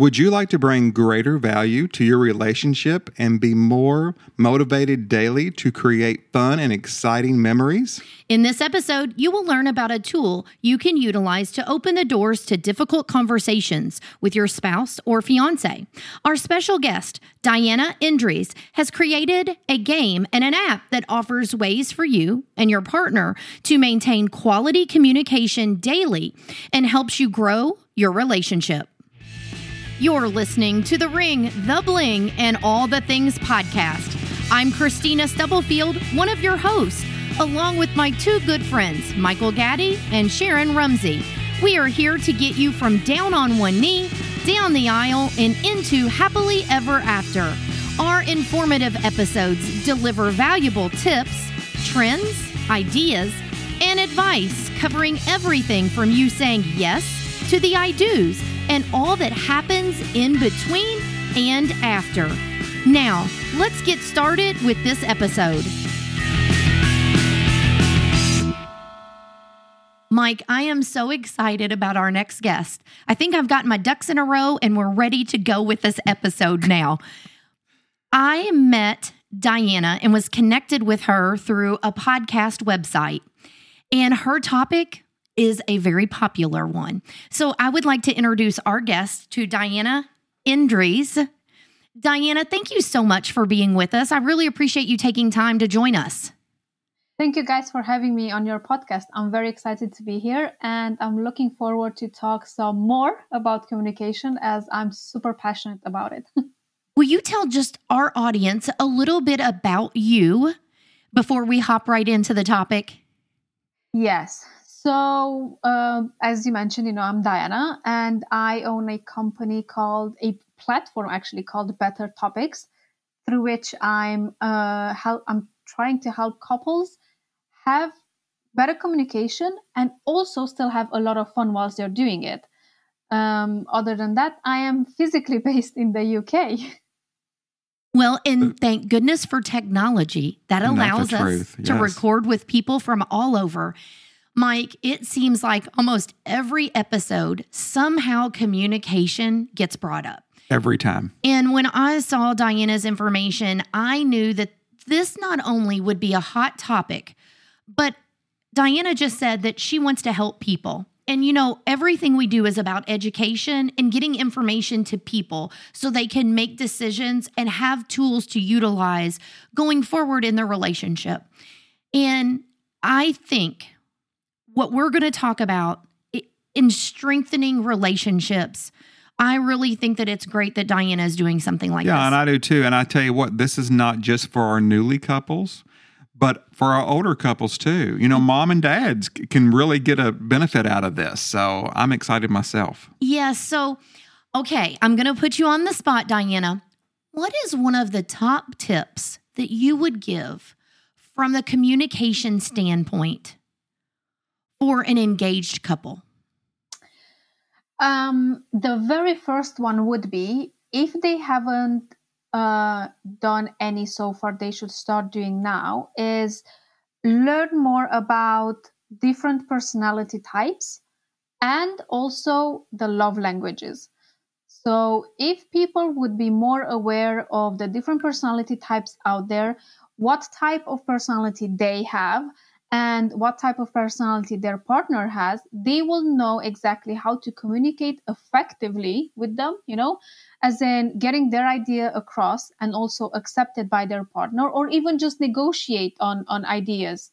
Would you like to bring greater value to your relationship and be more motivated daily to create fun and exciting memories? In this episode, you will learn about a tool you can utilize to open the doors to difficult conversations with your spouse or fiance. Our special guest, Diana Indries, has created a game and an app that offers ways for you and your partner to maintain quality communication daily and helps you grow your relationship. You're listening to The Ring, The Bling, and All The Things Podcast. I'm Kristina Stubblefield, one of your hosts, along with my two good friends, Michael Gaddy and Sharon Rumsey. We are here to get you from down on one knee, down the aisle, and into happily ever after. Our informative episodes deliver valuable tips, trends, ideas, and advice covering everything from you saying yes to the I do's, and all that happens in between and after. Now, let's get started with this episode. Mike, I am so excited about our next guest. I think I've gotten my ducks in a row and we're ready to go with this episode now. I met Diana and was connected with her through a podcast website, and her topic is a very popular one. So I would like to introduce our guest to Diana Indries. Diana, thank you so much for being with us. I really appreciate you taking time to join us. Thank you guys for having me on your podcast. I'm very excited to be here, and I'm looking forward to talk some more about communication as I'm super passionate about it. Will you tell just our audience a little bit about you before we hop right into the topic? Yes. So, as you mentioned, I'm Diana, and I own a platform called Better Topics, through which I'm trying to help couples have better communication and also still have a lot of fun whilst they're doing it. Other than that, I am physically based in the UK. Well, and thank goodness for technology that allows us to record with people from all over. Mike, it seems like almost every episode, somehow communication gets brought up. Every time. And when I saw Diana's information, I knew that this not only would be a hot topic, but Diana just said that she wants to help people. And everything we do is about education and getting information to people so they can make decisions and have tools to utilize going forward in their relationship. And I think what we're going to talk about in strengthening relationships, I really think that it's great that Diana is doing something like this. Yeah, and I do too. And I tell you what, this is not just for our newly couples, but for our older couples too. Mom and dads can really get a benefit out of this. So I'm excited myself. Yeah, so, okay, I'm going to put you on the spot, Diana. What is one of the top tips that you would give from the communication standpoint for an engaged couple? The very first one would be, if they haven't done any so far, they should start doing now, is learn more about different personality types and also the love languages. So if people would be more aware of the different personality types out there, what type of personality they have, and what type of personality their partner has, they will know exactly how to communicate effectively with them, as in getting their idea across and also accepted by their partner, or even just negotiate on ideas.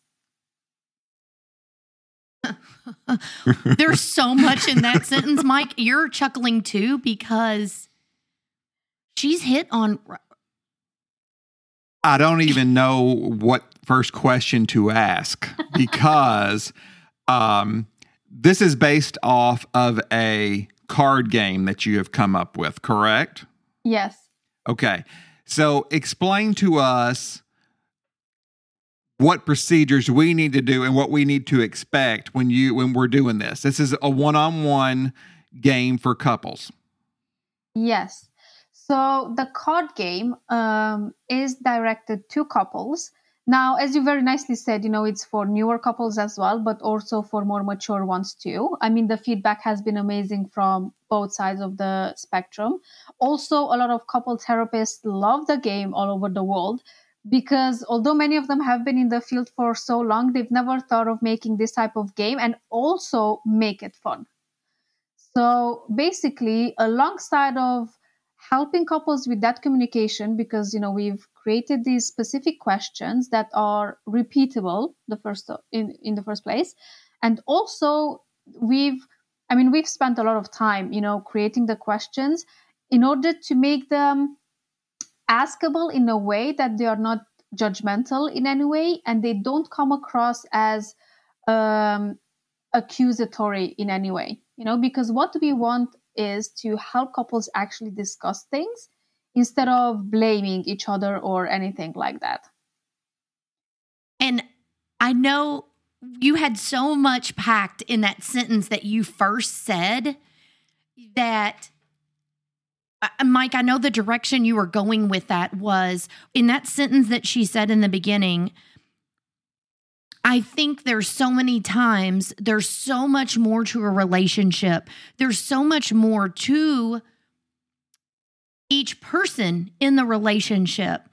There's so much in that sentence, Mike. You're chuckling too because she's hit on... I don't even know what first question to ask because this is based off of a card game that you have come up with, correct? Yes. Okay. So explain to us what procedures we need to do and what we need to expect when we're doing this. This is a one-on-one game for couples. Yes. So the card game is directed to couples. Now, as you very nicely said, you know, it's for newer couples as well, but also for more mature ones too. I mean, the feedback has been amazing from both sides of the spectrum. Also, a lot of couple therapists love the game all over the world, because although many of them have been in the field for so long, they've never thought of making this type of game and also make it fun. So basically, alongside of helping couples with that communication, because, you know, we've created these specific questions that are repeatable in the first place. And also we've spent a lot of time, you know, creating the questions in order to make them askable in a way that they are not judgmental in any way, and they don't come across as accusatory in any way, you know, because what we want is to help couples actually discuss things instead of blaming each other or anything like that. And I know you had so much packed in that sentence that you first said that, Mike, I know the direction you were going with that was in that sentence that she said in the beginning. I think there's so many times, there's so much more to a relationship. There's so much more to each person in the relationship.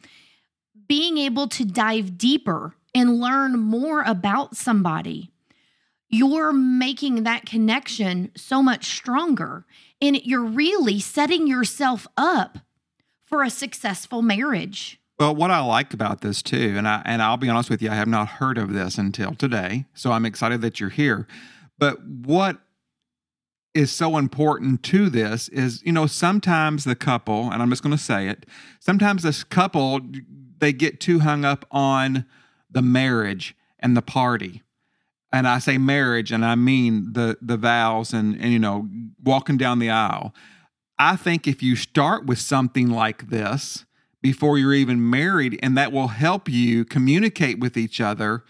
Being able to dive deeper and learn more about somebody, you're making that connection so much stronger. And you're really setting yourself up for a successful marriage. Well, what I like about this too, and I'll be honest with you, I have not heard of this until today, so I'm excited that you're here. But what is so important to this is, you know, sometimes the couple, and I'm just going to say it, sometimes this couple, they get too hung up on the marriage and the party. And I say marriage, and I mean the vows and, you know, walking down the aisle. I think if you start with something like this before you're even married, and that will help you communicate with each other.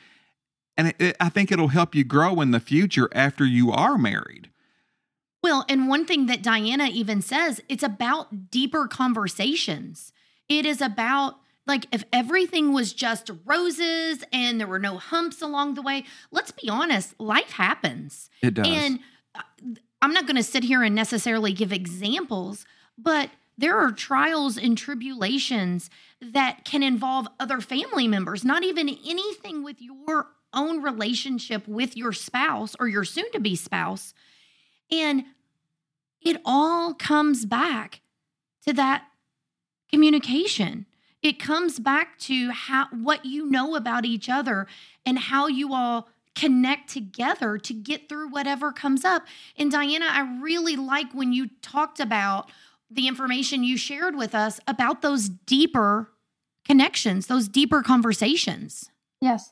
And I think it'll help you grow in the future after you are married. Well, and one thing that Diana even says, it's about deeper conversations. It is about, like, if everything was just roses and there were no humps along the way, let's be honest, life happens. It does. And I'm not going to sit here and necessarily give examples, but there are trials and tribulations that can involve other family members, not even anything with your own relationship with your spouse or your soon-to-be spouse. And it all comes back to that communication. It comes back to how, what you know about each other and how you all connect together to get through whatever comes up. And Diana, I really like when you talked about the information you shared with us about those deeper connections, those deeper conversations. Yes.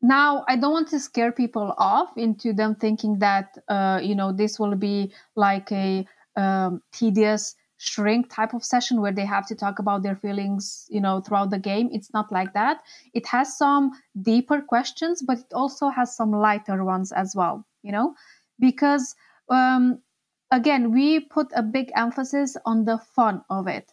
Now, I don't want to scare people off into them thinking that, you know, this will be like a tedious shrink type of session where they have to talk about their feelings, you know, throughout the game. It's not like that. It has some deeper questions, but it also has some lighter ones as well, you know, because, again, we put a big emphasis on the fun of it,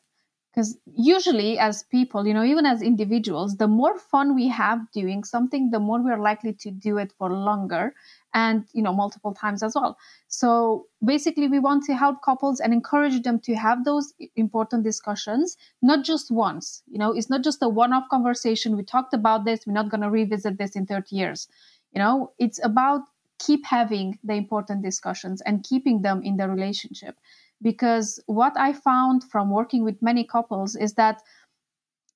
because usually as people, you know, even as individuals, the more fun we have doing something, the more we're likely to do it for longer and, you know, multiple times as well. So basically, we want to help couples and encourage them to have those important discussions, not just once. You know, it's not just a one-off conversation. We talked about this. We're not going to revisit this in 30 years. You know, it's about keep having the important discussions and keeping them in the relationship. Because what I found from working with many couples is that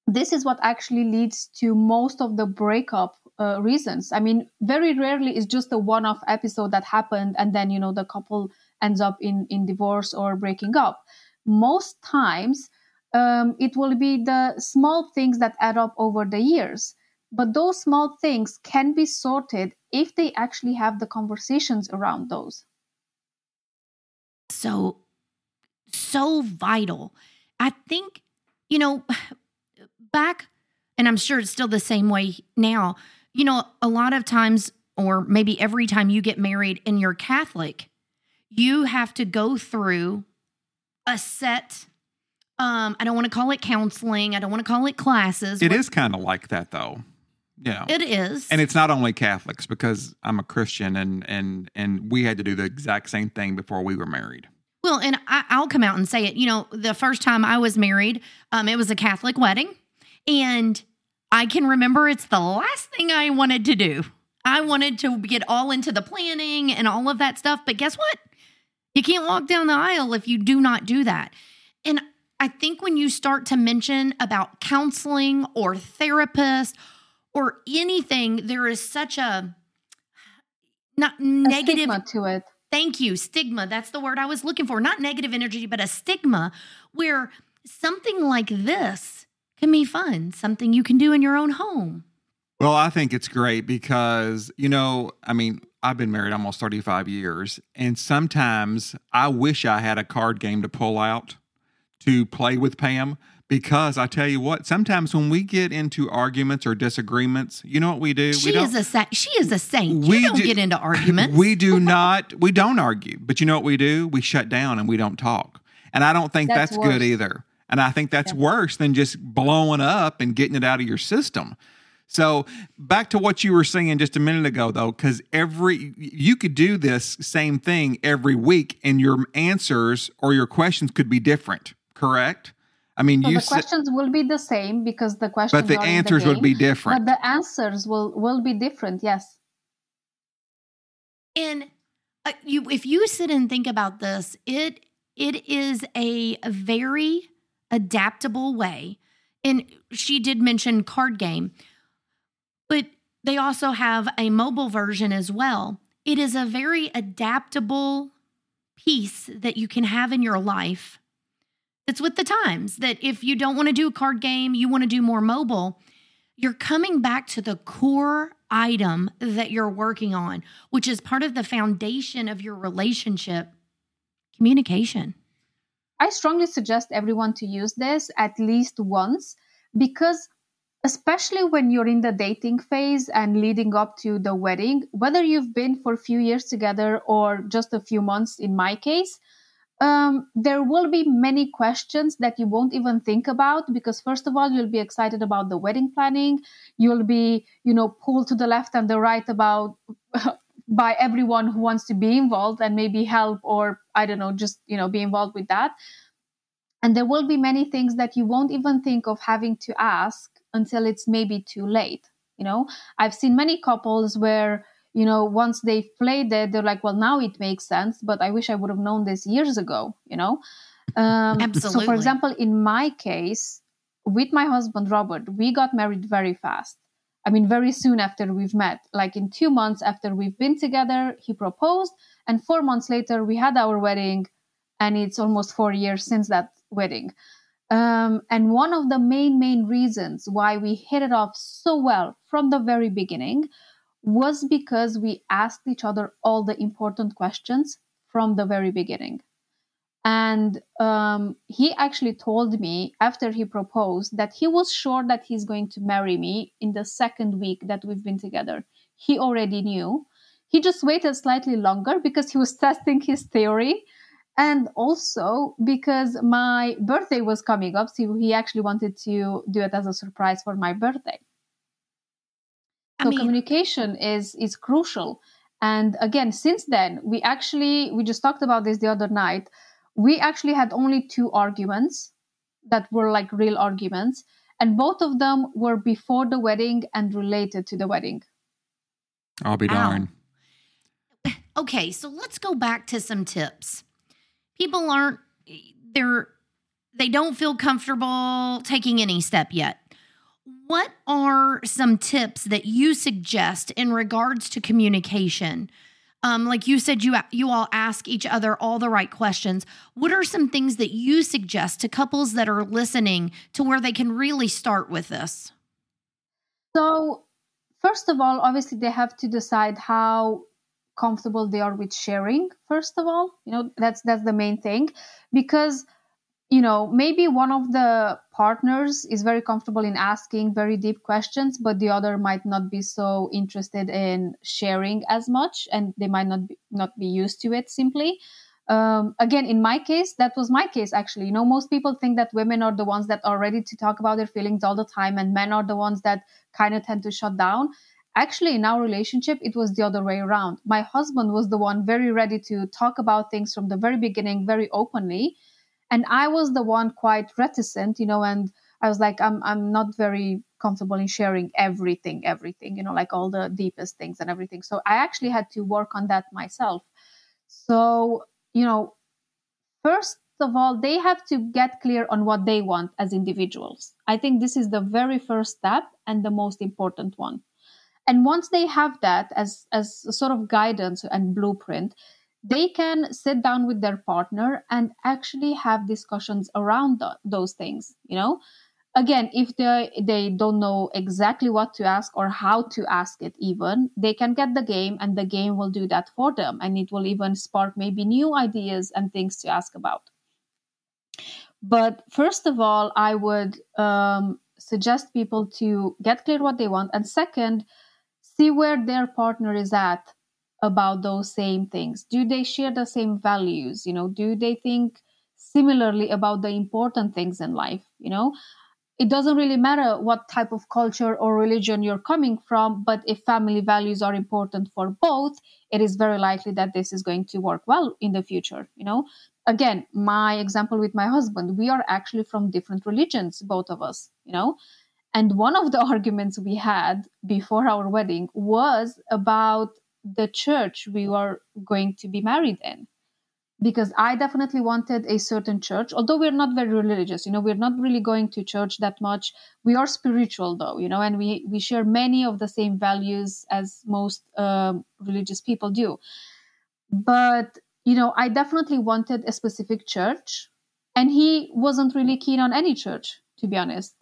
this is what actually leads to most of the breakup reasons. I mean, very rarely is just a one-off episode that happened and then, you know, the couple ends up in divorce or breaking up. Most times, it will be the small things that add up over the years. But those small things can be sorted if they actually have the conversations around those. So vital. I think, you know, back, and I'm sure it's still the same way now, you know, a lot of times, or maybe every time you get married and you're Catholic, you have to go through a set, I don't want to call it counseling. I don't want to call it classes. It is kind of like that, though. You know, it is. And it's not only Catholics, because I'm a Christian, and we had to do the exact same thing before we were married. Well, and I'll come out and say it. You know, the first time I was married, it was a Catholic wedding, and I can remember it's the last thing I wanted to do. I wanted to get all into the planning and all of that stuff, but guess what? You can't walk down the aisle if you do not do that. And I think when you start to mention about counseling or therapist or anything, there is such a negative stigma to it. Thank you. Stigma. That's the word I was looking for. Not negative energy, but a stigma where something like this can be fun, something you can do in your own home. Well, I think it's great because, you know, I mean, I've been married almost 35 years, and sometimes I wish I had a card game to pull out to play with Pam, because I tell you what, sometimes when we get into arguments or disagreements, you know what we do? She is a saint. We don't get into arguments. We don't argue, but you know what we do? We shut down and we don't talk. And I don't think that's good either. And I think that's worse than just blowing up and getting it out of your system. So back to what you were saying just a minute ago, though, because you could do this same thing every week, and your answers or your questions could be different. Correct? I mean, so the questions will be the same because the questions, but the answers would be different. But the answers will be different. Yes. And if you sit and think about this, it is a very adaptable way. And she did mention card game, but they also have a mobile version as well. It is a very adaptable piece that you can have in your life. It's with the times that if you don't want to do a card game, you want to do more mobile, you're coming back to the core item that you're working on, which is part of the foundation of your relationship, communication. I strongly suggest everyone to use this at least once, because especially when you're in the dating phase and leading up to the wedding, whether you've been for a few years together or just a few months in my case, there will be many questions that you won't even think about, because first of all, you'll be excited about the wedding planning. You'll be, pulled to the left and the right about by everyone who wants to be involved and maybe help or, I don't know, just, be involved with that. And there will be many things that you won't even think of having to ask until it's maybe too late. I've seen many couples where, once they've played it, they're like, well, now it makes sense, but I wish I would have known this years ago, Absolutely. So for example, in my case, with my husband, Robert, we got married very fast. I mean, very soon after we've met, like in 2 months after we've been together, he proposed, and 4 months later we had our wedding, and it's almost 4 years since that wedding. And one of the main reasons why we hit it off so well from the very beginning was because we asked each other all the important questions from the very beginning. And he actually told me after he proposed that he was sure that he's going to marry me in the second week that we've been together. He already knew. He just waited slightly longer because he was testing his theory. And also because my birthday was coming up, so he actually wanted to do it as a surprise for my birthday. Communication is crucial. And again, since then, we just talked about this the other night. We actually had only two arguments that were like real arguments, and both of them were before the wedding and related to the wedding. I'll be darned. Okay, so let's go back to some tips. People they don't feel comfortable taking any step yet. What are some tips that you suggest in regards to communication? Like you said, you all ask each other all the right questions. What are some things that you suggest to couples that are listening to where they can really start with this? So first of all, obviously they have to decide how comfortable they are with sharing. First of all, that's the main thing, because maybe one of the partners is very comfortable in asking very deep questions, but the other might not be so interested in sharing as much, and they might not be used to it simply. Again, in my case, that was my case, actually. You know, most people think that women are the ones that are ready to talk about their feelings all the time, and men are the ones that kind of tend to shut down. Actually, in our relationship, it was the other way around. My husband was the one very ready to talk about things from the very beginning, very openly. And I was the one quite reticent, you know, and I was like, I'm not very comfortable in sharing everything, you know, like all the deepest things and everything. So I actually had to work on that myself. So, you know, first of all, they have to get clear on what they want as individuals. I think this is the very first step and the most important one. And once they have that as a sort of guidance and blueprint, they can sit down with their partner and actually have discussions around those things, you know. Again, if they don't know exactly what to ask or how to ask it even, they can get the game, and the game will do that for them. And it will even spark maybe new ideas and things to ask about. But first of all, I would suggest people to get clear what they want. And second, see where their partner is at about those same things. Do they share the same values? You know, do they think similarly about the important things in life? You know, it doesn't really matter what type of culture or religion you're coming from, but if family values are important for both, it is very likely that this is going to work well in the future. You know, again, my example with my husband, we are actually from different religions, both of us, you know, and one of the arguments we had before our wedding was about the church we were going to be married in. Because I definitely wanted a certain church, although we're not very religious, you know, we're not really going to church that much. We are spiritual though, you know, and we share many of the same values as most religious people do. But, you know, I definitely wanted a specific church, and he wasn't really keen on any church, to be honest,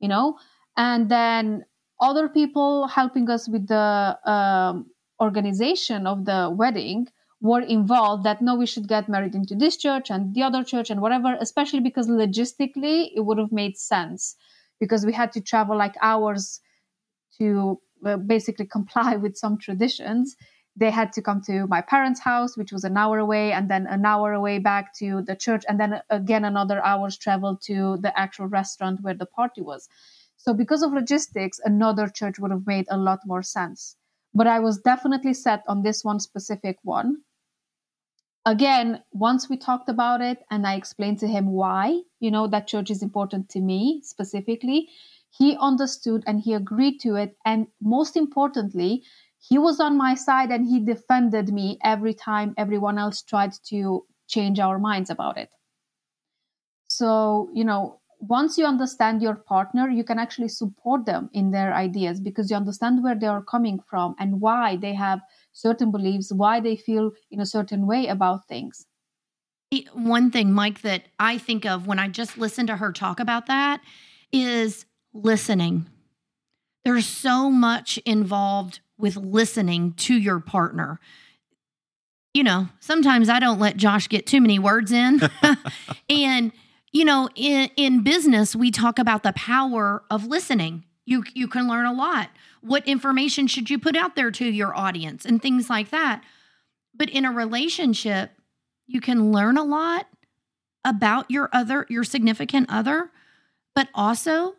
you know. And then other people helping us with the organization of the wedding were involved that, no, we should get married into this church and the other church and whatever, especially because logistically it would have made sense, because we had to travel like hours to basically comply with some traditions. They had to come to my parents' house, which was an hour away, and then an hour away back to the church, and then again another hour's travel to the actual restaurant where the party was. So because of logistics, another church would have made a lot more sense. But I was definitely set on this one specific one. Again, once we talked about it and I explained to him why, you know, that church is important to me specifically, he understood and he agreed to it. And most importantly, he was on my side and he defended me every time everyone else tried to change our minds about it. So, you know, once you understand your partner, you can actually support them in their ideas, because you understand where they are coming from and why they have certain beliefs, why they feel in a certain way about things. One thing, Mike, that I think of when I just listen to her talk about that is listening. There's so much involved with listening to your partner. You know, sometimes I don't let Josh get too many words in. And you know, in business, we talk about the power of listening. You can learn a lot. What information should you put out there to your audience and things like that? But in a relationship, you can learn a lot about your significant other, but also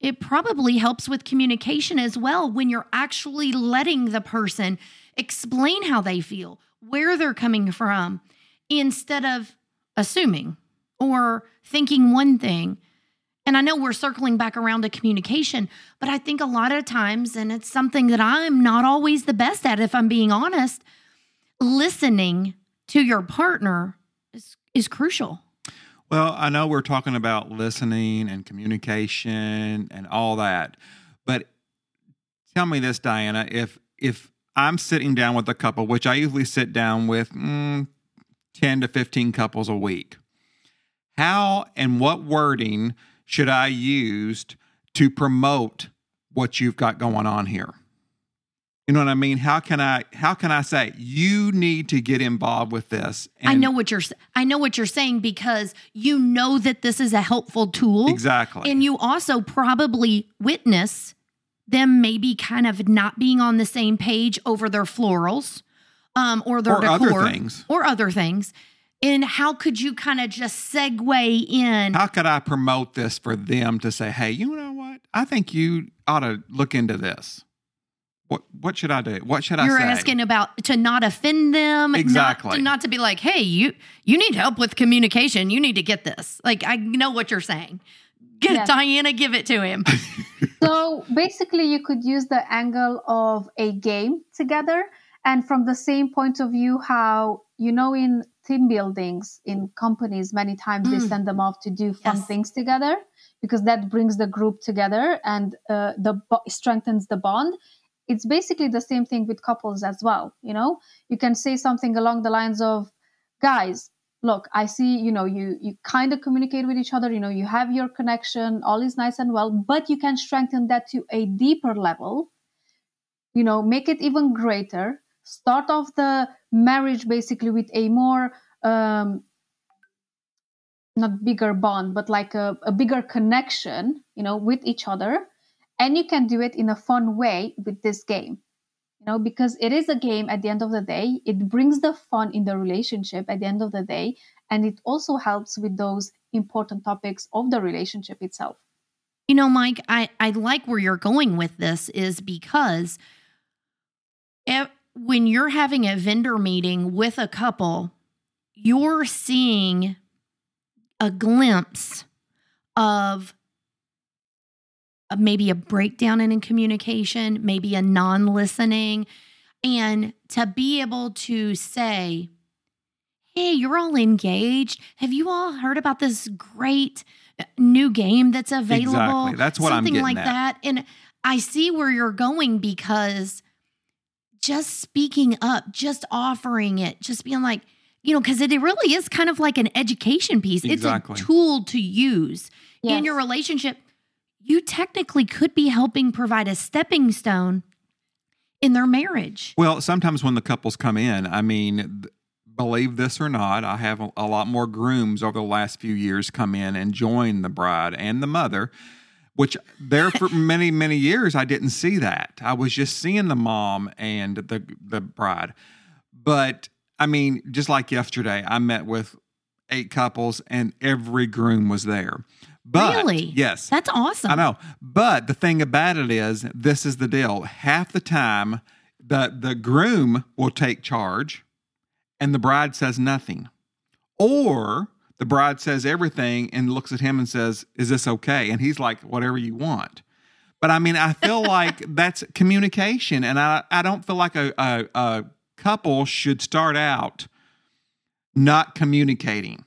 it probably helps with communication as well when you're actually letting the person explain how they feel, where they're coming from, instead of assuming or thinking one thing. And I know we're circling back around to communication, but I think a lot of times, and it's something that I'm not always the best at, if I'm being honest, listening to your partner is crucial. Well, I know we're talking about listening and communication and all that, but tell me this, Diana, if I'm sitting down with a couple, which I usually sit down with 10 to 15 couples a week, how and what wording should I use to promote what you've got going on here? You know what I mean? How can I say you need to get involved with this? And I know what you're saying, because you know that this is a helpful tool. Exactly. And you also probably witness them maybe kind of not being on the same page over their florals, or their decor, or other things. And how could you kind of just segue in? How could I promote this for them to say, hey, you know what? I think you ought to look into this. What should I do? What should I say? You're asking about to not offend them. Exactly. Not to be like, hey, you need help with communication. You need to get this. Like, I know what you're saying. Diana, give it to him. So basically you could use the angle of a game together. And from the same point of view, how, you know, in team buildings, in companies, many times they send them off to do fun things together, because that brings the group together and strengthens the bond. It's basically the same thing with couples as well. You know, you can say something along the lines of, guys, look, I see, you know, you kind of communicate with each other, you know, you have your connection, all is nice and well, but you can strengthen that to a deeper level, you know, make it even greater, start off the marriage basically with a more, not bigger bond, but like a bigger connection, you know, with each other. And you can do it in a fun way with this game, you know, because it is a game at the end of the day. It brings the fun in the relationship at the end of the day. And it also helps with those important topics of the relationship itself. You know, Mike, I like where you're going with this, is because when you're having a vendor meeting with a couple, you're seeing a glimpse of maybe a breakdown in communication, maybe a non-listening. And to be able to say, hey, you're all engaged. Have you all heard about this great new game that's available? Exactly. That's what I'm getting at. Something like that. And I see where you're going, because just speaking up, just offering it, just being like, you know, because it really is kind of like an education piece. Exactly. It's a tool to use in your relationship. You technically could be helping provide a stepping stone in their marriage. Well, sometimes when the couples come in, I mean, believe this or not, I have a lot more grooms over the last few years come in and join the bride and the mother, which there for many, many years, I didn't see that. I was just seeing the mom and the bride. But, I mean, just like yesterday, I met with 8 couples and every groom was there. But, really? Yes. That's awesome. I know. But the thing about it is, this is the deal. Half the time, the groom will take charge and the bride says nothing. Or the bride says everything and looks at him and says, is this okay? And he's like, whatever you want. But, I mean, I feel like that's communication. And I don't feel like a couple should start out not communicating.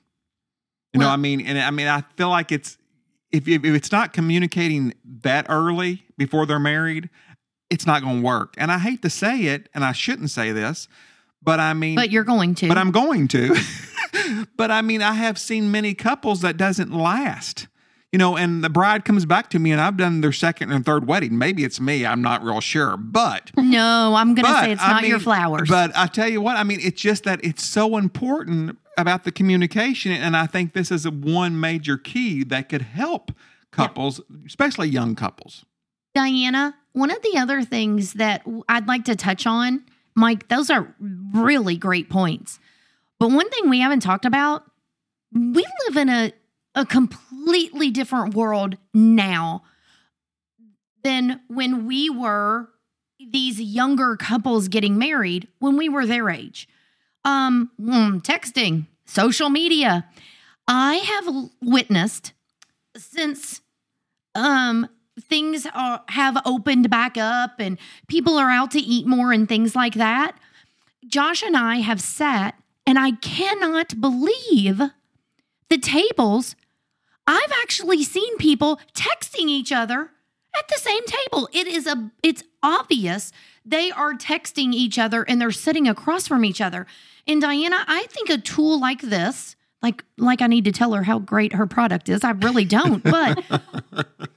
You know, I mean, and I feel like it's, if it's not communicating that early before they're married, it's not going to work. And I hate to say it, and I shouldn't say this, but I mean... But you're going to. But I'm going to. But I mean, I have seen many couples that doesn't last. You know, and the bride comes back to me, and I've done their second and third wedding. Maybe it's me. I'm not real sure, but... No, I'm going to say it's not your flowers. But I tell you what, I mean, it's just that it's so important about the communication, and I think this is one major key that could help couples, especially young couples. Diana, one of the other things that I'd like to touch on, Mike, those are really great points. But one thing we haven't talked about, we live in a completely different world now than when we were these younger couples getting married when we were their age. Texting, social media. I have witnessed since things have opened back up and people are out to eat more and things like that. Josh and I have sat, and I cannot believe the tables. I've actually seen people texting each other at the same table. It's obvious they are texting each other and they're sitting across from each other. And Diana, I think a tool like this, like I need to tell her how great her product is. I really don't. But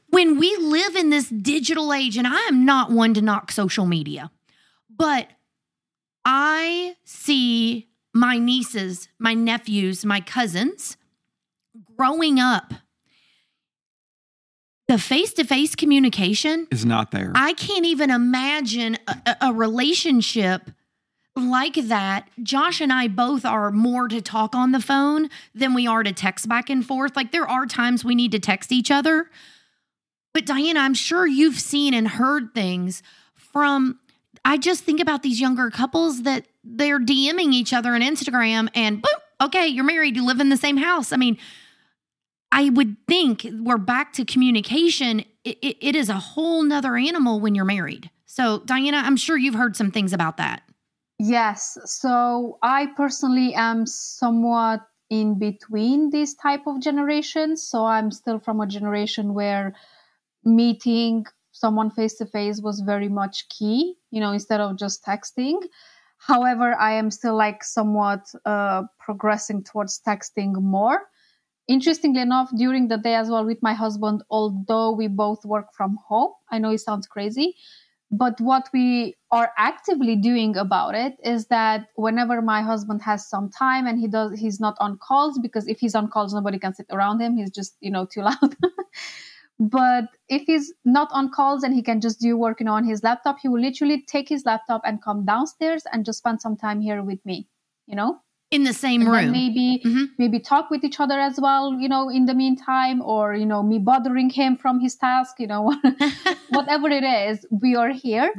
when we live in this digital age, and I am not one to knock social media, but I see my nieces, my nephews, my cousins growing up. The face-to-face communication is not there. I can't even imagine a relationship like that, Josh and I both are more to talk on the phone than we are to text back and forth. Like, there are times we need to text each other. But Diana, I'm sure you've seen and heard things from, I just think about these younger couples that they're DMing each other on Instagram and boom, okay, you're married, you live in the same house. I mean, I would think we're back to communication. It is a whole nother animal when you're married. So Diana, I'm sure you've heard some things about that. Yes. So I personally am somewhat in between these type of generations. So I'm still from a generation where meeting someone face-to-face was very much key, you know, instead of just texting. However, I am still like somewhat progressing towards texting more. Interestingly enough, during the day as well with my husband, although we both work from home, I know it sounds crazy, but what we are actively doing about it is that whenever my husband has some time and he's not on calls, because if he's on calls, nobody can sit around him. He's just, you know, too loud. But if he's not on calls and he can just do work, you know, on his laptop, he will literally take his laptop and come downstairs and just spend some time here with me, you know, in the same room. Maybe talk with each other as well, you know, in the meantime, or, you know, me bothering him from his task, you know, whatever it is, we are here.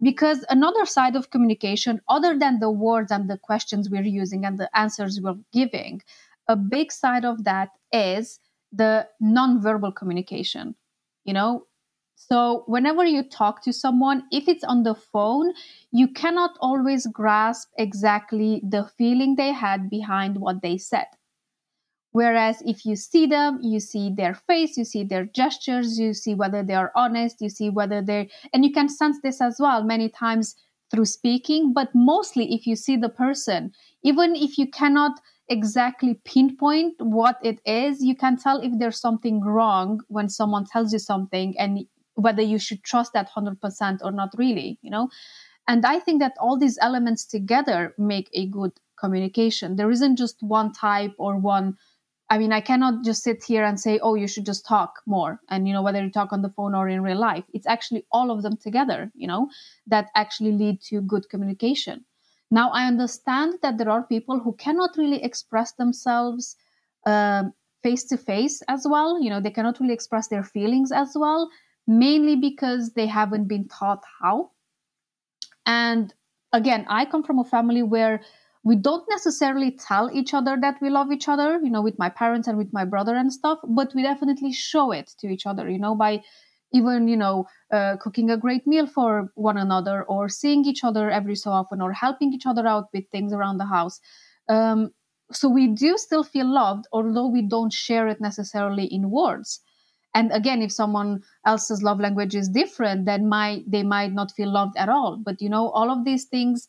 Because another side of communication, other than the words and the questions we're using and the answers we're giving, a big side of that is the nonverbal communication, you know? So whenever you talk to someone, if it's on the phone, you cannot always grasp exactly the feeling they had behind what they said. Whereas if you see them, you see their face, you see their gestures, you see whether they are honest, you see whether and you can sense this as well many times through speaking, but mostly if you see the person, even if you cannot exactly pinpoint what it is, you can tell if there's something wrong when someone tells you something and whether you should trust that 100% or not really, you know? And I think that all these elements together make a good communication. There isn't just one type or one, I mean, I cannot just sit here and say, oh, you should just talk more. And, you know, whether you talk on the phone or in real life, it's actually all of them together, you know, that actually lead to good communication. Now, I understand that there are people who cannot really express themselves face-to-face as well. You know, they cannot really express their feelings as well, mainly because they haven't been taught how. And again, I come from a family where we don't necessarily tell each other that we love each other, you know, with my parents and with my brother and stuff, but we definitely show it to each other, you know, by even, you know, cooking a great meal for one another, or seeing each other every so often, or helping each other out with things around the house. So we do still feel loved, although we don't share it necessarily in words. And again, if someone else's love language is different, then they might not feel loved at all. But, you know, all of these things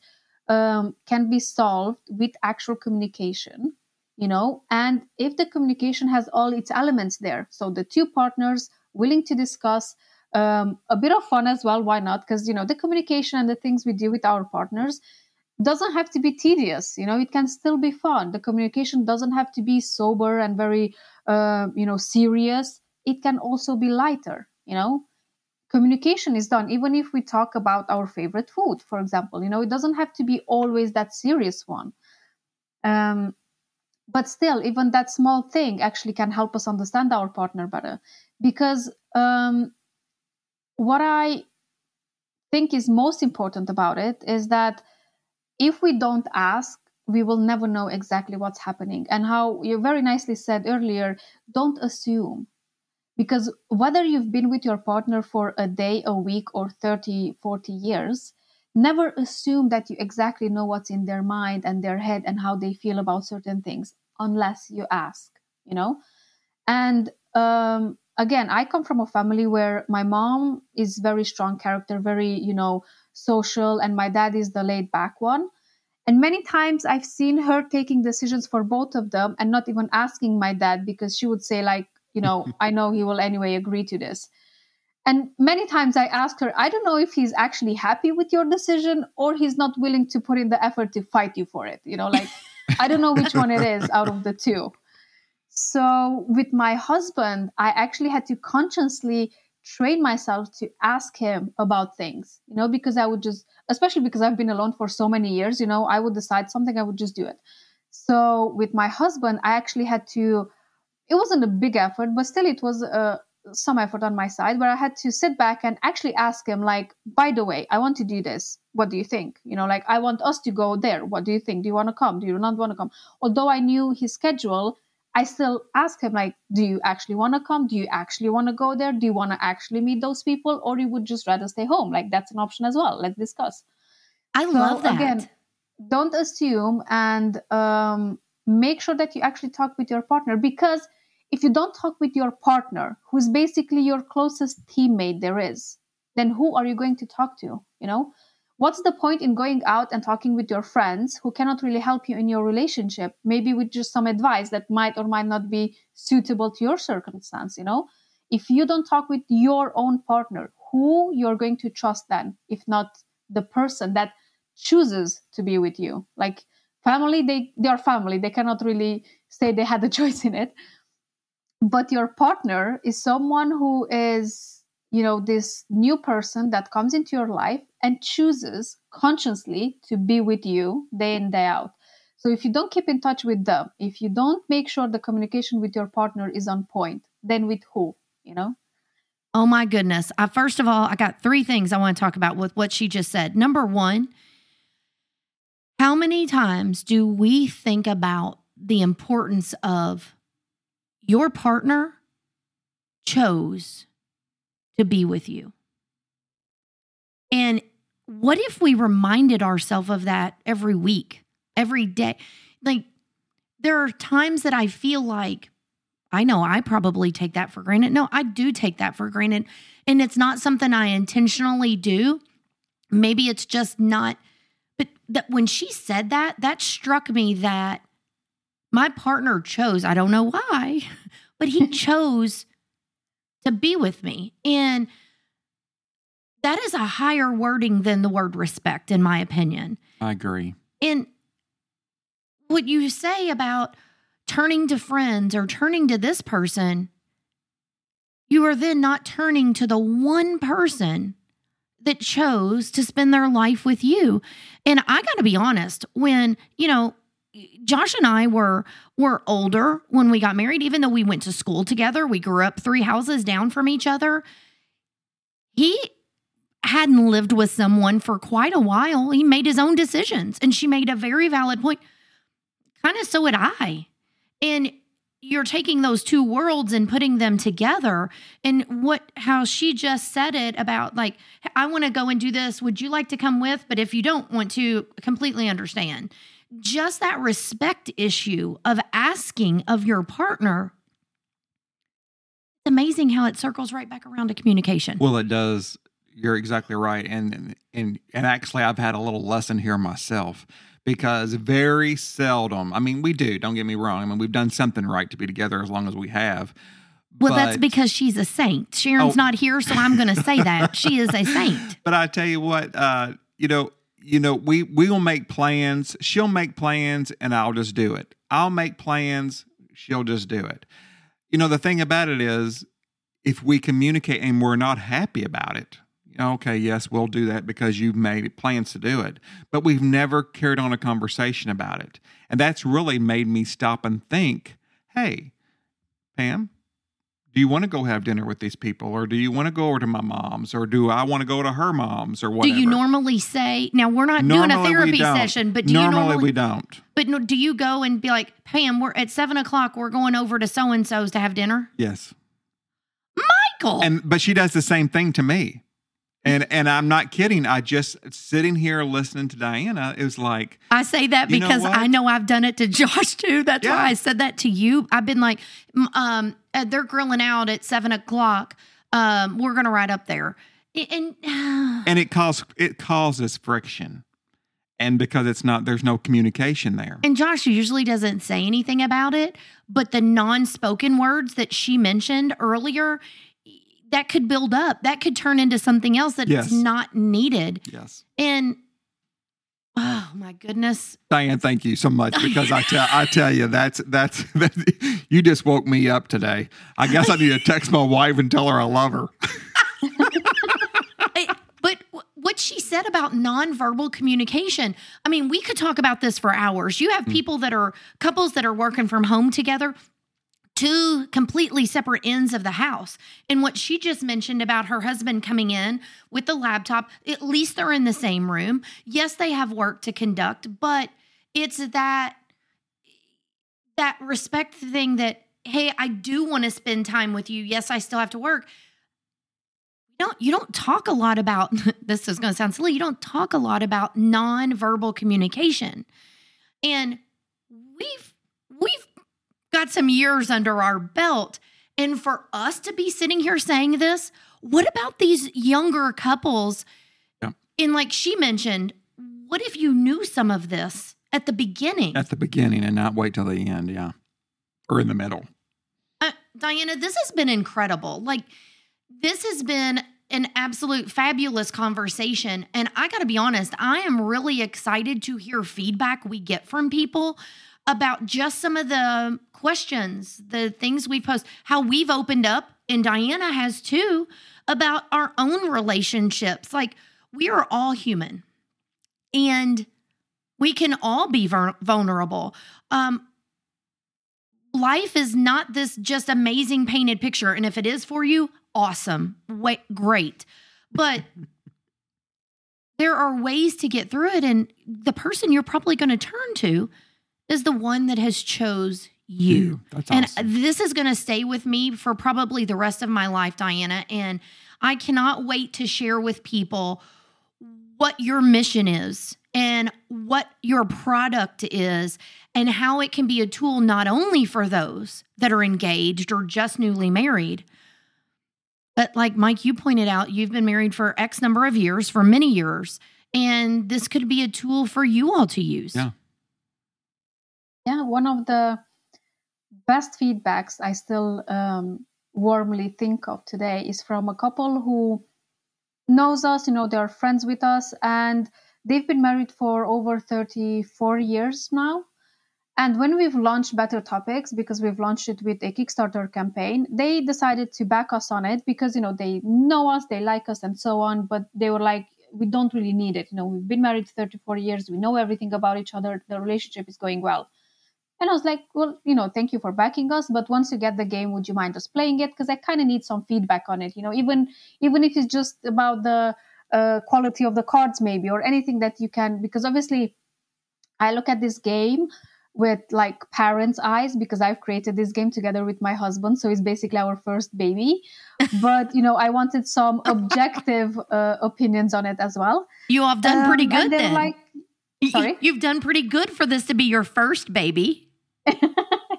can be solved with actual communication, you know, and if the communication has all its elements there. So the two partners willing to discuss, a bit of fun as well. Why not? Because, you know, the communication and the things we do with our partners doesn't have to be tedious. You know, it can still be fun. The communication doesn't have to be sober and very, you know, serious. It can also be lighter, you know. Communication is done, even if we talk about our favorite food, for example, you know, it doesn't have to be always that serious one. But still, even that small thing actually can help us understand our partner better. Because what I think is most important about it is that if we don't ask, we will never know exactly what's happening. And how you very nicely said earlier, don't assume. Because whether you've been with your partner for a day, a week, or 30, 40 years, never assume that you exactly know what's in their mind and their head and how they feel about certain things, unless you ask, you know? And again, I come from a family where my mom is very strong character, very, you know, social, and my dad is the laid back one. And many times I've seen her taking decisions for both of them and not even asking my dad, because she would say like, you know, I know he will anyway agree to this. And many times I ask her, I don't know if he's actually happy with your decision or he's not willing to put in the effort to fight you for it. You know, like, I don't know which one it is out of the two. So with my husband, I actually had to consciously train myself to ask him about things, you know, because I would just, especially because I've been alone for so many years, you know, I would decide something, I would just do it. So with my husband, I actually had to, it wasn't a big effort, but still it was some effort on my side, but I had to sit back and actually ask him, like, by the way, I want to do this. What do you think? You know, like, I want us to go there. What do you think? Do you want to come? Do you not want to come? Although I knew his schedule, I still asked him, like, do you actually want to come? Do you actually want to go there? Do you want to actually meet those people? Or you would just rather stay home? Like, that's an option as well. Let's discuss. I love that. Again, don't assume, and make sure that you actually talk with your partner, because if you don't talk with your partner, who's basically your closest teammate there is, then who are you going to talk to? You know, what's the point in going out and talking with your friends who cannot really help you in your relationship? Maybe with just some advice that might or might not be suitable to your circumstance. You know, if you don't talk with your own partner, who you're going to trust then, if not the person that chooses to be with you? Like, family, they are family. They cannot really say they had a choice in it. But your partner is someone who is, you know, this new person that comes into your life and chooses consciously to be with you day in, day out. So if you don't keep in touch with them, if you don't make sure the communication with your partner is on point, then with who, you know? Oh my goodness. First of all, I got three things I want to talk about with what she just said. Number one, how many times do we think about the importance of your partner chose to be with you? And what if we reminded ourselves of that every week, every day? Like, there are times that I feel like, I know I probably take that for granted. No, I do take that for granted. And it's not something I intentionally do. Maybe it's just not, but that when she said that, that struck me that my partner chose, I don't know why, but he chose to be with me. And that is a higher wording than the word respect, in my opinion. I agree. And what you say about turning to friends or turning to this person, you are then not turning to the one person that chose to spend their life with you. And I got to be honest, when, you know, Josh and I were older when we got married, even though we went to school together, we grew up three houses down from each other. He hadn't lived with someone for quite a while. He made his own decisions, and she made a very valid point. Kind of so had I. And you're taking those two worlds and putting them together. And how she just said it about, like, I want to go and do this. Would you like to come with? But if you don't want to, completely understand. Just that respect issue of asking of your partner, it's amazing how it circles right back around to communication. Well, it does. You're exactly right. And actually, I've had a little lesson here myself, because very seldom, I mean, we do, don't get me wrong. I mean, we've done something right to be together as long as we have. Well, that's because she's a saint. Sharon's not here, so I'm going to say that. She is a saint. But I tell you what, you know, we will make plans. She'll make plans, and I'll just do it. I'll make plans. She'll just do it. You know, the thing about it is, if we communicate and we're not happy about it, okay, yes, we'll do that because you've made plans to do it. But we've never carried on a conversation about it. And that's really made me stop and think, hey, Pam, do you want to go have dinner with these people? Or do you want to go over to my mom's? Or do I want to go to her mom's? Or whatever. Do you normally say, now we're not doing a therapy session, but do you normally? We don't. But do you go and be like, Pam, we're at 7:00, we're going over to so-and-so's to have dinner? Yes. Michael! But she does the same thing to me. And I'm not kidding. I just, sitting here listening to Diana, it was like, I say that because I know I've done it to Josh too. That's why I said that to you. I've been like, they're grilling out at 7:00. We're going to ride up there. And it causes friction. And because there's no communication there. And Josh usually doesn't say anything about it, but the non-spoken words that she mentioned earlier, that could build up. That could turn into something else that's not needed. Yes. And oh my goodness, Diane, thank you so much, because I tell you, that's you just woke me up today. I guess I need to text my wife and tell her I love her. said about nonverbal communication. I mean, we could talk about this for hours. You have people that are couples that are working from home together, two completely separate ends of the house. And what she just mentioned about her husband coming in with the laptop, at least they're in the same room. Yes, they have work to conduct, but it's that respect thing that, hey, I do want to spend time with you. Yes, I still have to work. You don't talk a lot about, this is going to sound silly, you don't talk a lot about nonverbal communication. And we've got some years under our belt. And for us to be sitting here saying this, what about these younger couples? Yeah. And like she mentioned, what if you knew some of this at the beginning? At the beginning and not wait till the end, yeah. Or in the middle. Diana, this has been incredible. Like, this has been an absolute fabulous conversation. And I got to be honest, I am really excited to hear feedback we get from people about just some of the questions, the things we post, how we've opened up, and Diana has too, about our own relationships. Like, we are all human and we can all be vulnerable. Life is not this just amazing painted picture. And if it is for you, awesome. Great. But there are ways to get through it. And the person you're probably going to turn to is the one that has chose you. That's awesome. And this is going to stay with me for probably the rest of my life, Diana. And I cannot wait to share with people what your mission is and what your product is and how it can be a tool not only for those that are engaged or just newly married, but like Mike, you pointed out, you've been married for X number of years, for many years, and this could be a tool for you all to use. Yeah, one of the best feedbacks I still warmly think of today is from a couple who knows us, they're friends with us, and they've been married for over 34 years now. And when we've launched Better Topics, because we've launched it with a Kickstarter campaign, they decided to back us on it because, they know us, they like us and so on. But they were like, we don't really need it. We've been married 34 years. We know everything about each other. The relationship is going well. And I was like, well, thank you for backing us. But once you get the game, would you mind us playing it? Because I kind of need some feedback on it. Even if it's just about the quality of the cards maybe, or anything that you can, because obviously I look at this game with like parents' eyes because I've created this game together with my husband. So it's basically our first baby. But, I wanted some objective opinions on it as well. You have done pretty good then. Like, sorry? You've done pretty good for this to be your first baby.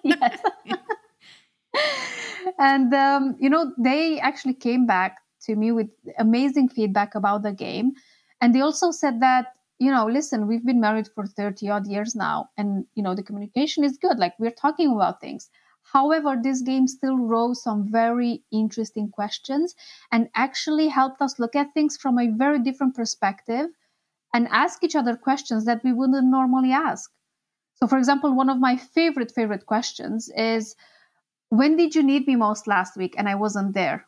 Yes. And, they actually came back to me with amazing feedback about the game. And they also said that, listen, we've been married for 30 odd years now. And, the communication is good. Like, we're talking about things. However, this game still rose some very interesting questions and actually helped us look at things from a very different perspective and ask each other questions that we wouldn't normally ask. So, for example, one of my favorite questions is, when did you need me most last week? And I wasn't there.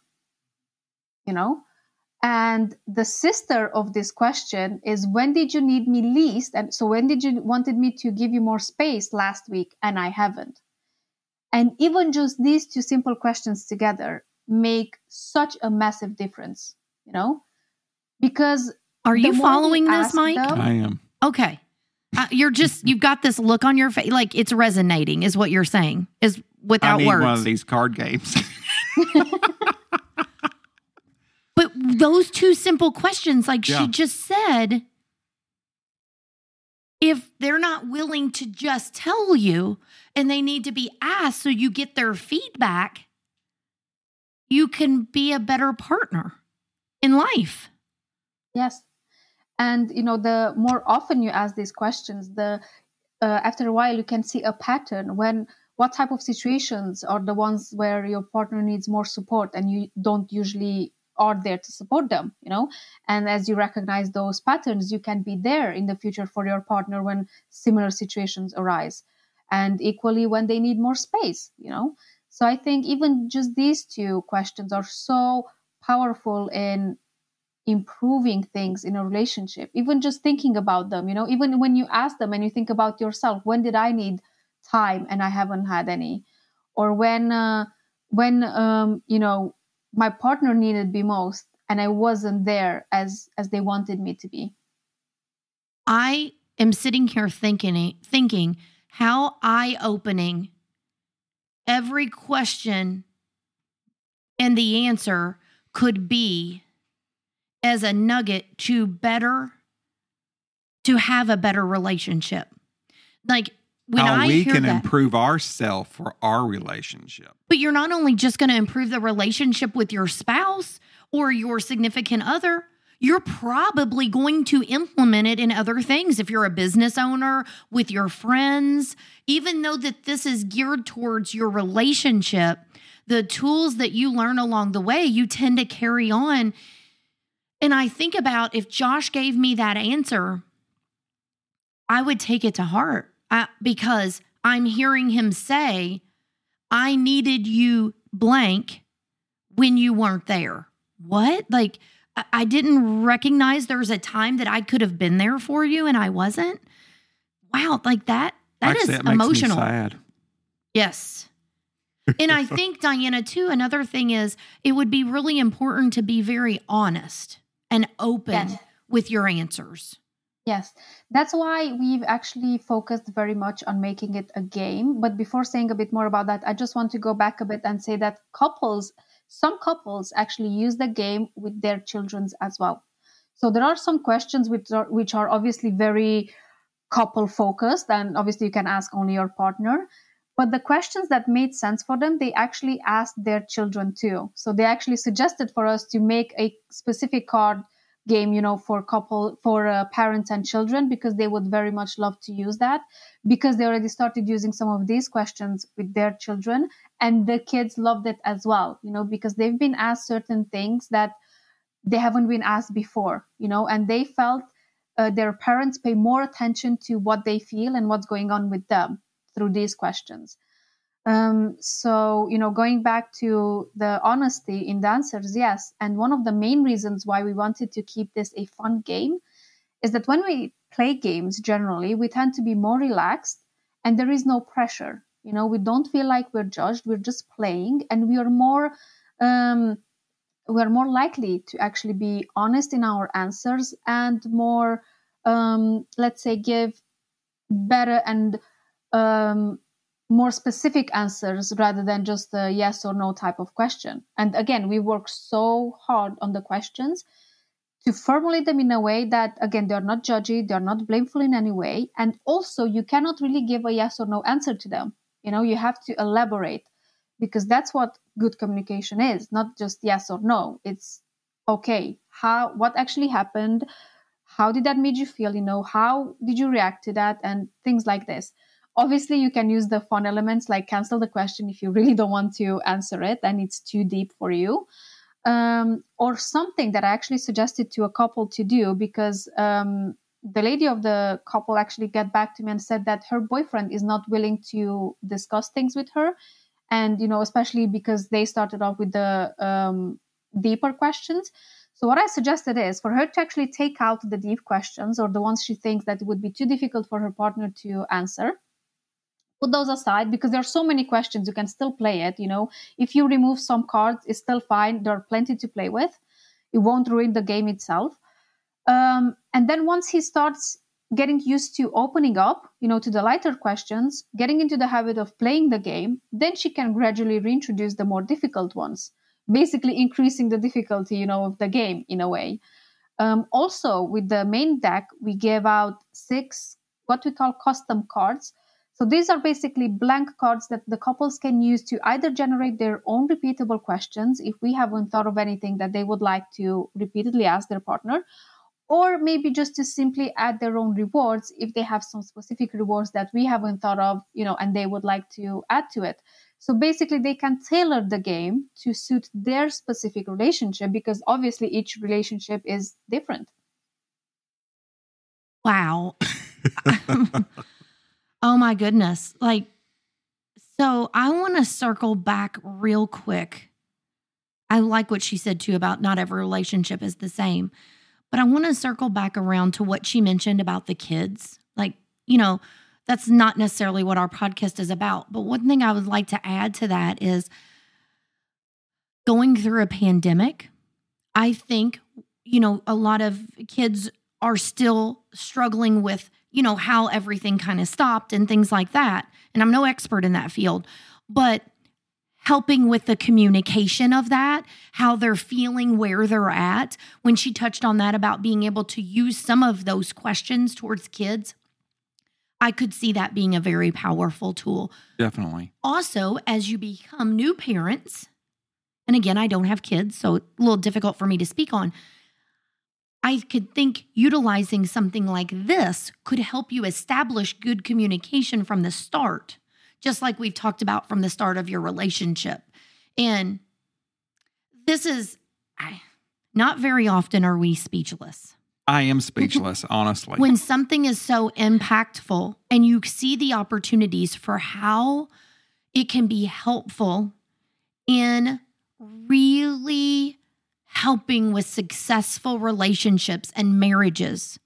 And the sister of this question is, when did you need me least? And so when did you wanted me to give you more space last week? And I haven't. And even just these two simple questions together make such a massive difference, because are you following this, Mike? I am. Okay. You've got this look on your face. Like, it's resonating is what you're saying, is without words. I need one of these card games. But those two simple questions, like she just said, if they're not willing to just tell you and they need to be asked so you get their feedback, you can be a better partner in life. Yes. And, the more often you ask these questions, after a while you can see a pattern when what type of situations are the ones where your partner needs more support and you don't usually are there to support them, And as you recognize those patterns, you can be there in the future for your partner when similar situations arise. And equally when they need more space, So I think even just these two questions are so powerful in improving things in a relationship, even just thinking about them, you know, even when you ask them and you think about yourself, when did I need time and I haven't had any? Or when you know, my partner needed me most and I wasn't there as they wanted me to be. I am sitting here thinking how eye-opening every question and the answer could be as a nugget to have a better relationship. Like when I hear that, we can improve ourselves for our relationship. But you're not only just going to improve the relationship with your spouse or your significant other, you're probably going to implement it in other things. If you're a business owner, with your friends, even though that this is geared towards your relationship, the tools that you learn along the way, you tend to carry on. And I think about if Josh gave me that answer, I would take it to heart because I'm hearing him say, I needed you blank when you weren't there. What? Like, I didn't recognize there's a time that I could have been there for you and I wasn't. Wow, like that actually, is it emotional. Makes me sad. Yes. And I think, Diana, too, another thing is it would be really important to be very honest and open with your answers. Yes. That's why we've actually focused very much on making it a game. But before saying a bit more about that, I just want to go back a bit and say that some couples actually use the game with their children as well. So there are some questions which are obviously very couple focused, and obviously you can ask only your partner. But the questions that made sense for them, they actually asked their children too. So they actually suggested for us to make a specific card game, you know, for parents and children, because they would very much love to use that, because they already started using some of these questions with their children, and the kids loved it as well, you know, because they've been asked certain things that they haven't been asked before, you know, and they felt their parents pay more attention to what they feel and what's going on with them through these questions. So, you know, going back to the honesty in the answers, yes. And one of the main reasons why we wanted to keep this a fun game is that when we play games, generally, we tend to be more relaxed and there is no pressure. You know, we don't feel like we're judged. We're just playing, and we are more likely to actually be honest in our answers and more, let's say, give better and more specific answers rather than just the yes or no type of question. And again, we work so hard on the questions to formulate them in a way that, again, they're not judgy, they're not blameful in any way. And also, you cannot really give a yes or no answer to them. You know, you have to elaborate, because that's what good communication is, not just yes or no. It's okay, what actually happened? How did that make you feel? You know, how did you react to that? And things like this. Obviously, you can use the fun elements like cancel the question if you really don't want to answer it and it's too deep for you. Or something that I actually suggested to a couple to do, because the lady of the couple actually got back to me and said that her boyfriend is not willing to discuss things with her. And, you know, especially because they started off with the deeper questions. So what I suggested is for her to actually take out the deep questions or the ones she thinks that would be too difficult for her partner to answer. Put those aside, because there are so many questions, you can still play it. You know, if you remove some cards, it's still fine. There are plenty to play with. It won't ruin the game itself. And then once he starts getting used to opening up, you know, to the lighter questions, getting into the habit of playing the game, then she can gradually reintroduce the more difficult ones, basically increasing the difficulty, you know, of the game in a way. Also, with the main deck, we gave out 6 what we call custom cards. So these are basically blank cards that the couples can use to either generate their own repeatable questions if we haven't thought of anything that they would like to repeatedly ask their partner, or maybe just to simply add their own rewards if they have some specific rewards that we haven't thought of, you know, and they would like to add to it. So basically, they can tailor the game to suit their specific relationship, because obviously each relationship is different. Wow. Oh my goodness. Like, so I want to circle back real quick I like what she said too about not every relationship is the same. But I want to circle back around to what she mentioned about the kids. Like, you know, that's not necessarily what our podcast is about. But one thing I would like to add to that is going through a pandemic, I think, you know, a lot of kids are still struggling with, you know, how everything kind of stopped and things like that. And I'm no expert in that field, but helping with the communication of that, how they're feeling, where they're at. When she touched on that about being able to use some of those questions towards kids, I could see that being a very powerful tool. Definitely. Also, as you become new parents, and again, I don't have kids, so it's a little difficult for me to speak on, I could think utilizing something like this could help you establish good communication from the start, just like we've talked about from the start of your relationship. And this is, not very often are we speechless. I am speechless, honestly. When something is so impactful and you see the opportunities for how it can be helpful in really helping with successful relationships and marriages.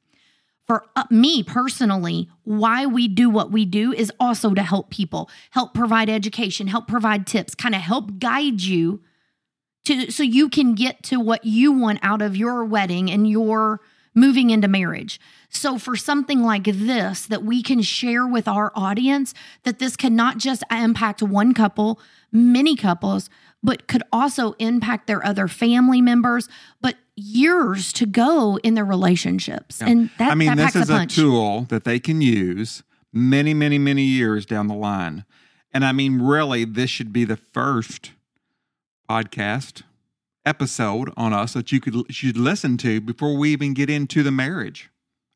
For me personally, why we do what we do is also to help people, help provide education, help provide tips, kind of help guide you to so you can get to what you want out of your wedding and your moving into marriage. So for something like this that we can share with our audience, that this can not just impact one couple, many couples, but could also impact their other family members, but years to go in their relationships. Yeah. And that, I mean, that packs this is a tool that they can use many, many, many years down the line. And I mean, really, this should be the first podcast episode on us that you should listen to before we even get into the marriage.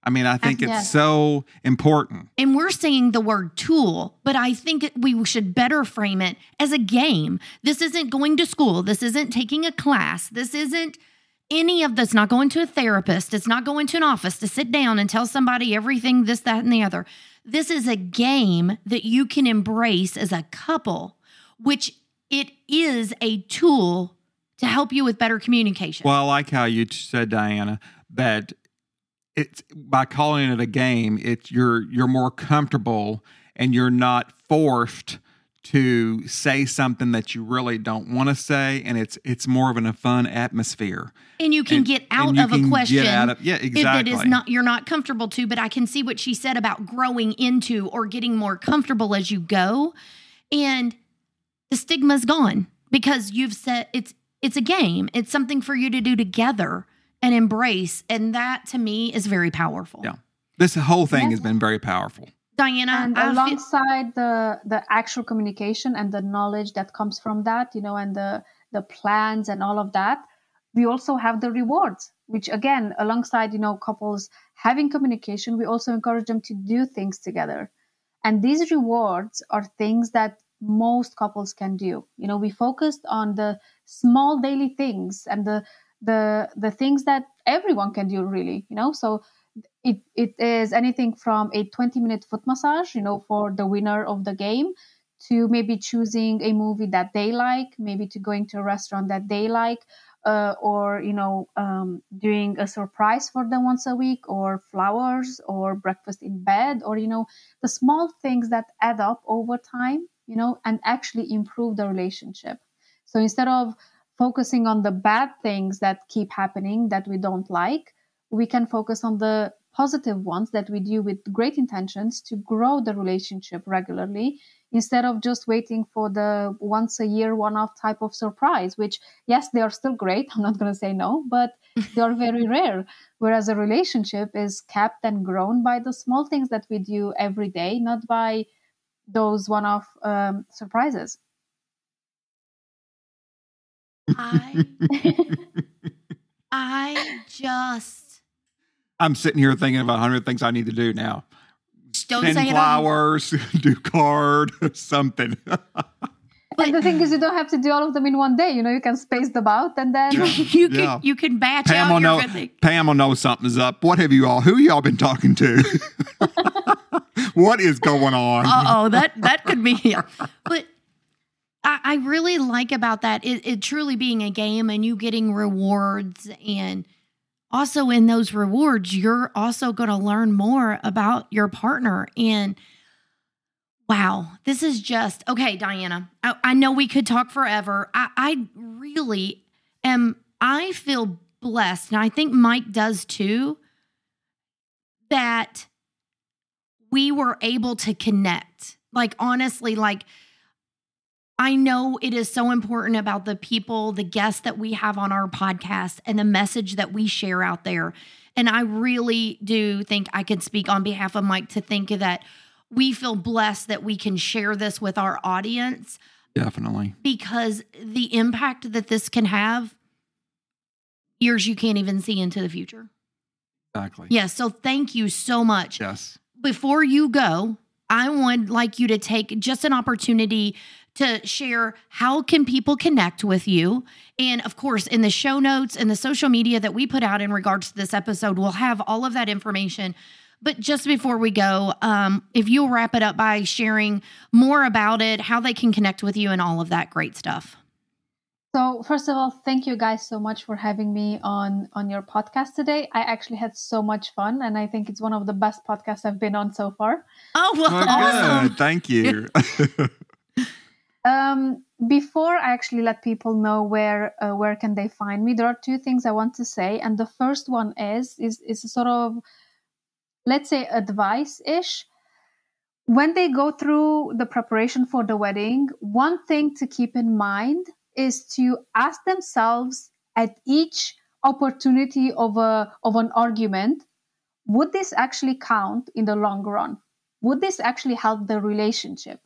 I mean, I think it's so important. And we're saying the word tool, but I think we should better frame it as a game. This isn't going to school. This isn't taking a class. This isn't any of this, not going to a therapist. It's not going to an office to sit down and tell somebody everything, this, that, and the other. This is a game that you can embrace as a couple, which it is a tool to help you with better communication. Well, I like how you said, Diana, that it's by calling it a game, it's you're more comfortable and you're not forced to say something that you really don't want to say, and it's more of a fun atmosphere. And you can get out of a question that is not you're not comfortable to, but I can see what she said about growing into or getting more comfortable as you go. And the stigma's gone because you've said it's a game. It's something for you to do together and embrace. And that, to me, is very powerful. Yeah. This whole thing has been very powerful. Diana, and alongside the actual communication and the knowledge that comes from that, you know, and the plans and all of that, we also have the rewards, which again, alongside, you know, couples having communication, we also encourage them to do things together. And these rewards are things that most couples can do. You know, we focused on the small daily things and the things that everyone can do, really, you know. So it is anything from a 20-minute foot massage, you know, for the winner of the game, to maybe choosing a movie that they like, maybe to going to a restaurant that they like, or, you know, doing a surprise for them once a week, or flowers, or breakfast in bed, or, you know, the small things that add up over time, you know, and actually improve the relationship. So instead of focusing on the bad things that keep happening that we don't like, we can focus on the positive ones that we do with great intentions to grow the relationship regularly, instead of just waiting for the once a year, one-off type of surprise, which, yes, they are still great. I'm not going to say no, but they are very rare. Whereas a relationship is kept and grown by the small things that we do every day, not by those one-off surprises. I'm sitting here thinking of 100 things I need to do now. Don't Send say flowers, do card, something. And the thing is, you don't have to do all of them in one day. You know, you can space them out, and then you can batch out your thing. Pam will know something's up. What have you all? Who y'all been talking to? What is going on? That could be. But I really like about that it truly being a game and you getting rewards, and also in those rewards, you're also going to learn more about your partner. And wow, this is just, okay, Diana, I know we could talk forever. I really am, I feel blessed, and I think Mike does too, that we were able to connect. Like, honestly, like, I know it is so important about the people, the guests that we have on our podcast and the message that we share out there. And I really do think I could speak on behalf of Mike to think that we feel blessed that we can share this with our audience. Definitely. Because the impact that this can have, years you can't even see into the future. Exactly. Yes. Yeah, so thank you so much. Yes. Before you go, I would like you to take just an opportunity to share how can people connect with you. And of course, in the show notes and the social media that we put out in regards to this episode, we'll have all of that information. But just before we go, if you'll wrap it up by sharing more about it, how they can connect with you and all of that great stuff. So first of all, thank you guys so much for having me on your podcast today. I actually had so much fun, and I think it's one of the best podcasts I've been on so far. Oh, well, awesome. Good. Thank you. Before I actually let people know where can they find me, there are two things I want to say, and the first one is a sort of, let's say, advice-ish. When they go through the preparation for the wedding, one thing to keep in mind is to ask themselves at each opportunity of an argument, would this actually count in the long run? Would this actually help the relationship?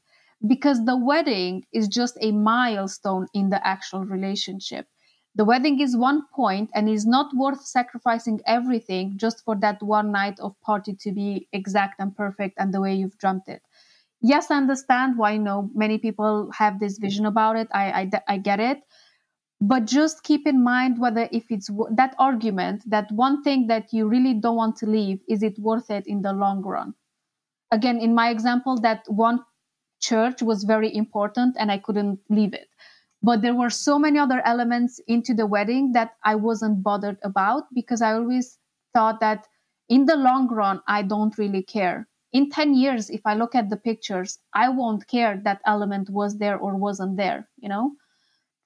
Because the wedding is just a milestone in the actual relationship. The wedding is one point and is not worth sacrificing everything just for that one night of party to be exact and perfect and the way you've dreamt it. Yes, I understand why, many people have this vision about it. I get it. But just keep in mind whether if it's that argument, that one thing that you really don't want to leave, is it worth it in the long run? Again, in my example, that one church was very important and I couldn't leave it. But there were so many other elements into the wedding that I wasn't bothered about because I always thought that in the long run, I don't really care. In 10 years, if I look at the pictures, I won't care that element was there or wasn't there,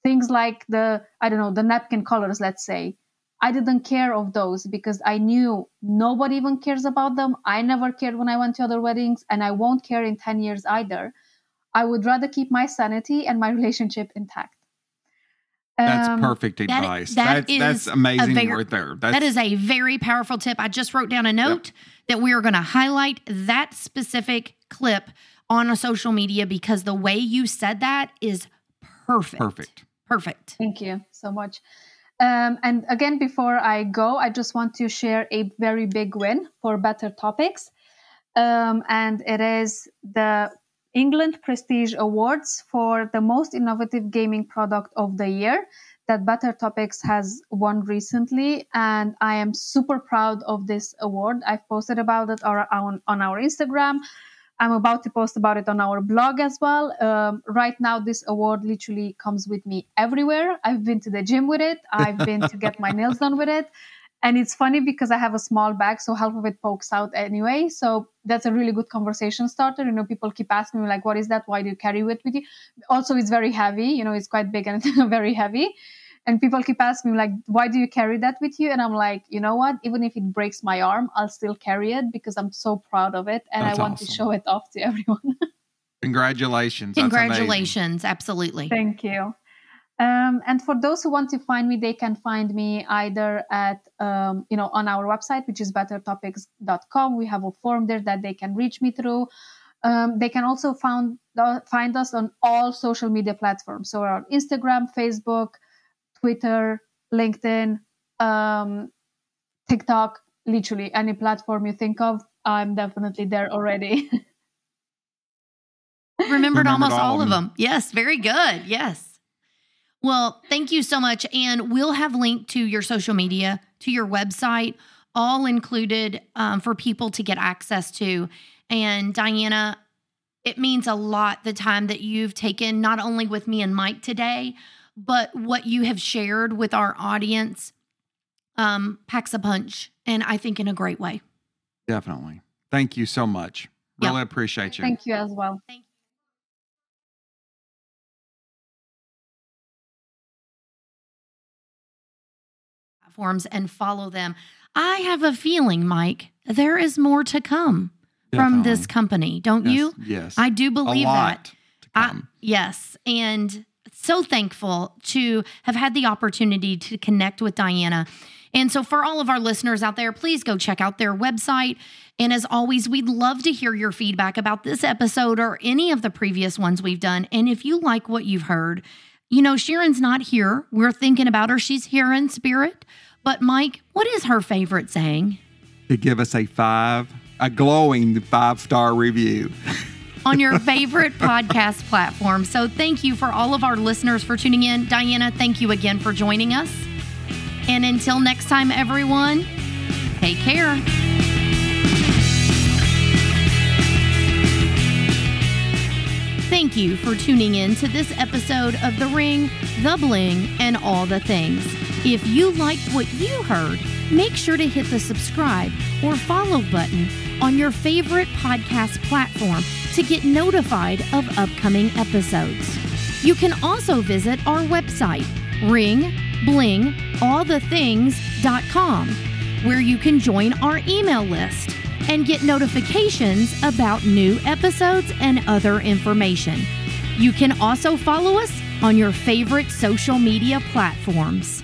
Things like the napkin colors, let's say. I didn't care of those because I knew nobody even cares about them. I never cared when I went to other weddings, and I won't care in 10 years either. I would rather keep my sanity and my relationship intact. That's perfect advice. That's amazing right there. That is a very powerful tip. I just wrote down a note that we are going to highlight that specific clip on a social media because the way you said that is perfect. Perfect. Thank you so much. And again, before I go, I just want to share a very big win for Better Topics. And it is the England Prestige Awards for the most innovative gaming product of the year that Better Topics has won recently. And I am super proud of this award. I've posted about it on our Instagram. I'm about to post about it on our blog as well. Right now, this award literally comes with me everywhere. I've been to the gym with it. I've been to get my nails done with it. And it's funny because I have a small bag, so half of it pokes out anyway. So that's a really good conversation starter. People keep asking me, like, what is that? Why do you carry it with you? Also, it's very heavy. It's quite big and very heavy. And people keep asking me, like, why do you carry that with you? And I'm like, you know what? Even if it breaks my arm, I'll still carry it because I'm so proud of it. And I want to show it off to everyone. Congratulations. Absolutely. Thank you. And for those who want to find me, they can find me either at, on our website, which is bettertopics.com. We have a form there that they can reach me through. They can also find us on all social media platforms. So we're on Instagram, Facebook, Twitter, LinkedIn, TikTok, literally any platform you think of. I'm definitely there already. Remembered almost all of them. Yes. Very good. Yes. Well, thank you so much. And we'll have linked to your social media, to your website, all included for people to get access to. And Diana, It means a lot, the time that you've taken, not only with me and Mike today, but what you have shared with our audience packs a punch, and I think in a great way. Definitely. Thank you so much. Really appreciate you. Thank you as well. Thank you. Platforms and follow them. I have a feeling, Mike, there is more to come. Definitely. From this company, don't you? Yes. I do believe that. Yes. And so thankful to have had the opportunity to connect with Diana. And so for all of our listeners out there, please go check out their website. And as always, we'd love to hear your feedback about this episode or any of the previous ones we've done. And if you like what you've heard, you know, Sharon's not here. We're thinking about her. She's here in spirit. But Mike, what is her favorite saying? To give us a glowing 5-star review on your favorite podcast platform. So thank you for all of our listeners for tuning in. Diana, thank you again for joining us. And until next time, everyone, take care. Thank you for tuning in to this episode of The Ring, The Bling, and All The Things. If you liked what you heard, make sure to hit the subscribe or follow button on your favorite podcast platform to get notified of upcoming episodes. You can also visit our website, ringblingallthethings.com, where you can join our email list and get notifications about new episodes and other information. You can also follow us on your favorite social media platforms.